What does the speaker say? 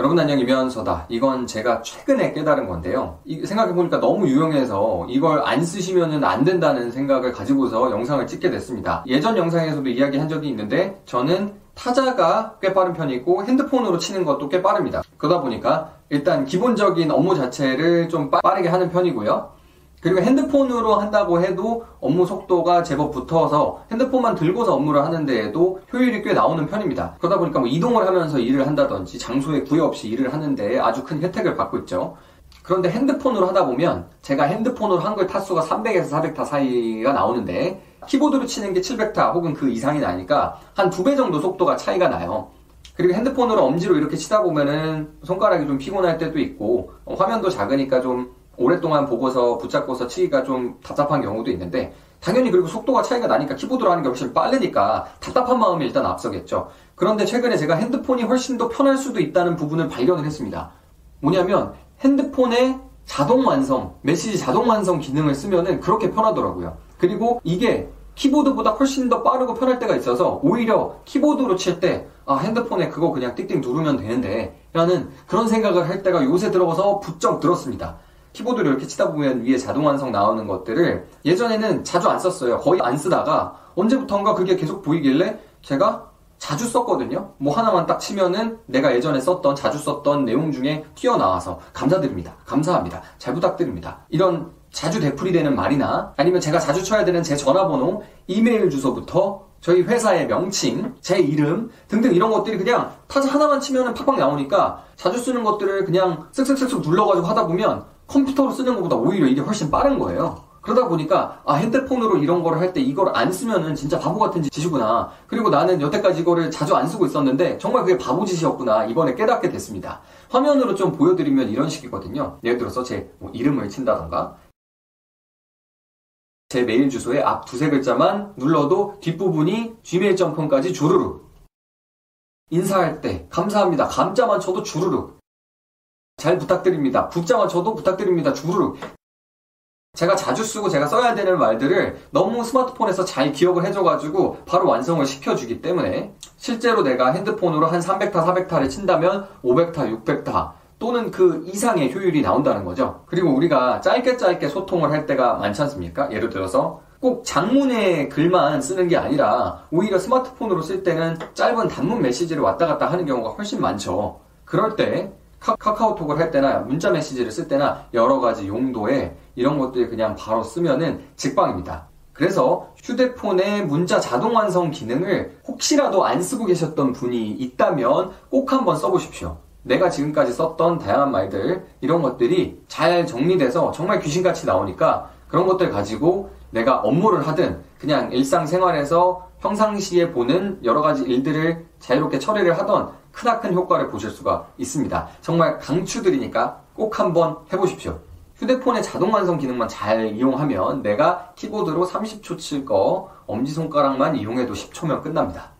여러분 안녕, 이면서다. 이건 제가 최근에 깨달은 건데요. 생각해보니까 너무 유용해서 이걸 안 쓰시면은 안 된다는 생각을 가지고서 영상을 찍게 됐습니다. 예전 영상에서도 이야기한 적이 있는데 저는 타자가 꽤 빠른 편이고 핸드폰으로 치는 것도 꽤 빠릅니다. 그러다 보니까 일단 기본적인 업무 자체를 좀 빠르게 하는 편이고요. 그리고 핸드폰으로 한다고 해도 업무 속도가 제법 붙어서 핸드폰만 들고서 업무를 하는데에도 효율이 꽤 나오는 편입니다. 그러다 보니까 이동을 하면서 일을 한다든지 장소에 구애 없이 일을 하는데 아주 큰 혜택을 받고 있죠. 그런데 핸드폰으로 하다 보면 제가 핸드폰으로 한글 타수가 300에서 400타 사이가 나오는데 키보드로 치는 게 700타 혹은 그 이상이 나니까 한 2배 정도 속도가 차이가 나요. 그리고 핸드폰으로 엄지로 이렇게 치다 보면은 손가락이 좀 피곤할 때도 있고 화면도 작으니까 좀 오랫동안 보고서 붙잡고서 치기가 좀 답답한 경우도 있는데, 당연히 그리고 속도가 차이가 나니까 키보드로 하는 게 훨씬 빠르니까 답답한 마음이 일단 앞서겠죠. 그런데 최근에 제가 핸드폰이 훨씬 더 편할 수도 있다는 부분을 발견을 했습니다. 뭐냐면 핸드폰의 자동 완성, 메시지 자동 완성 기능을 쓰면은 그렇게 편하더라고요. 그리고 이게 키보드보다 훨씬 더 빠르고 편할 때가 있어서 오히려 키보드로 칠 때 아, 핸드폰에 그거 그냥 띡띡 누르면 되는데 라는 그런 생각을 할 때가 요새 들어서 부쩍 들었습니다. 키보드로 이렇게 치다 보면 위에 자동 완성 나오는 것들을 예전에는 자주 안 썼어요. 거의 안 쓰다가 언제부턴가 그게 계속 보이길래 제가 자주 썼거든요. 뭐 하나만 딱 치면은 내가 예전에 썼던 자주 썼던 내용 중에 튀어나와서 감사드립니다, 감사합니다, 잘 부탁드립니다, 이런 자주 되풀이되는 말이나 아니면 제가 자주 쳐야 되는 제 전화번호, 이메일 주소부터 저희 회사의 명칭, 제 이름 등등 이런 것들이 그냥 타자 하나만 치면은 팍팍 나오니까 자주 쓰는 것들을 그냥 쓱쓱쓱쓱 눌러가지고 하다 보면 컴퓨터로 쓰는 것보다 오히려 이게 훨씬 빠른 거예요. 그러다 보니까 아, 핸드폰으로 이런 거를 할 때 이걸 안 쓰면은 진짜 바보 같은 짓이구나. 그리고 나는 여태까지 이거를 자주 안 쓰고 있었는데 정말 그게 바보 짓이었구나. 이번에 깨닫게 됐습니다. 화면으로 좀 보여드리면 이런 식이거든요. 예를 들어서 제 이름을 친다던가 제 메일 주소의 앞 두세 글자만 눌러도 뒷부분이 gmail.com까지 주르륵, 인사할 때 감사합니다 감자만 쳐도 주르륵, 잘 부탁드립니다 붙자만 쳐도 부탁드립니다 주르륵. 제가 자주 쓰고 제가 써야 되는 말들을 너무 스마트폰에서 잘 기억을 해줘가지고 바로 완성을 시켜주기 때문에 실제로 내가 핸드폰으로 한 300타 400타를 친다면 500타 600타 또는 그 이상의 효율이 나온다는 거죠. 그리고 우리가 짧게 소통을 할 때가 많지 않습니까? 예를 들어서 꼭 장문의 글만 쓰는 게 아니라 오히려 스마트폰으로 쓸 때는 짧은 단문 메시지를 왔다 갔다 하는 경우가 훨씬 많죠. 그럴 때 카카오톡을 할 때나 문자 메시지를 쓸 때나 여러 가지 용도에 이런 것들이 그냥 바로 쓰면은 직방입니다. 그래서 휴대폰의 문자 자동 완성 기능을 혹시라도 안 쓰고 계셨던 분이 있다면 꼭 한번 써보십시오. 내가 지금까지 썼던 다양한 말들, 이런 것들이 잘 정리돼서 정말 귀신같이 나오니까 그런 것들 가지고 내가 업무를 하든 그냥 일상생활에서 평상시에 보는 여러 가지 일들을 자유롭게 처리를 하던 크나큰 효과를 보실 수가 있습니다. 정말 강추드리니까 꼭 한번 해보십시오. 휴대폰의 자동 완성 기능만 잘 이용하면 내가 키보드로 30초 칠 거 엄지손가락만 이용해도 10초면 끝납니다.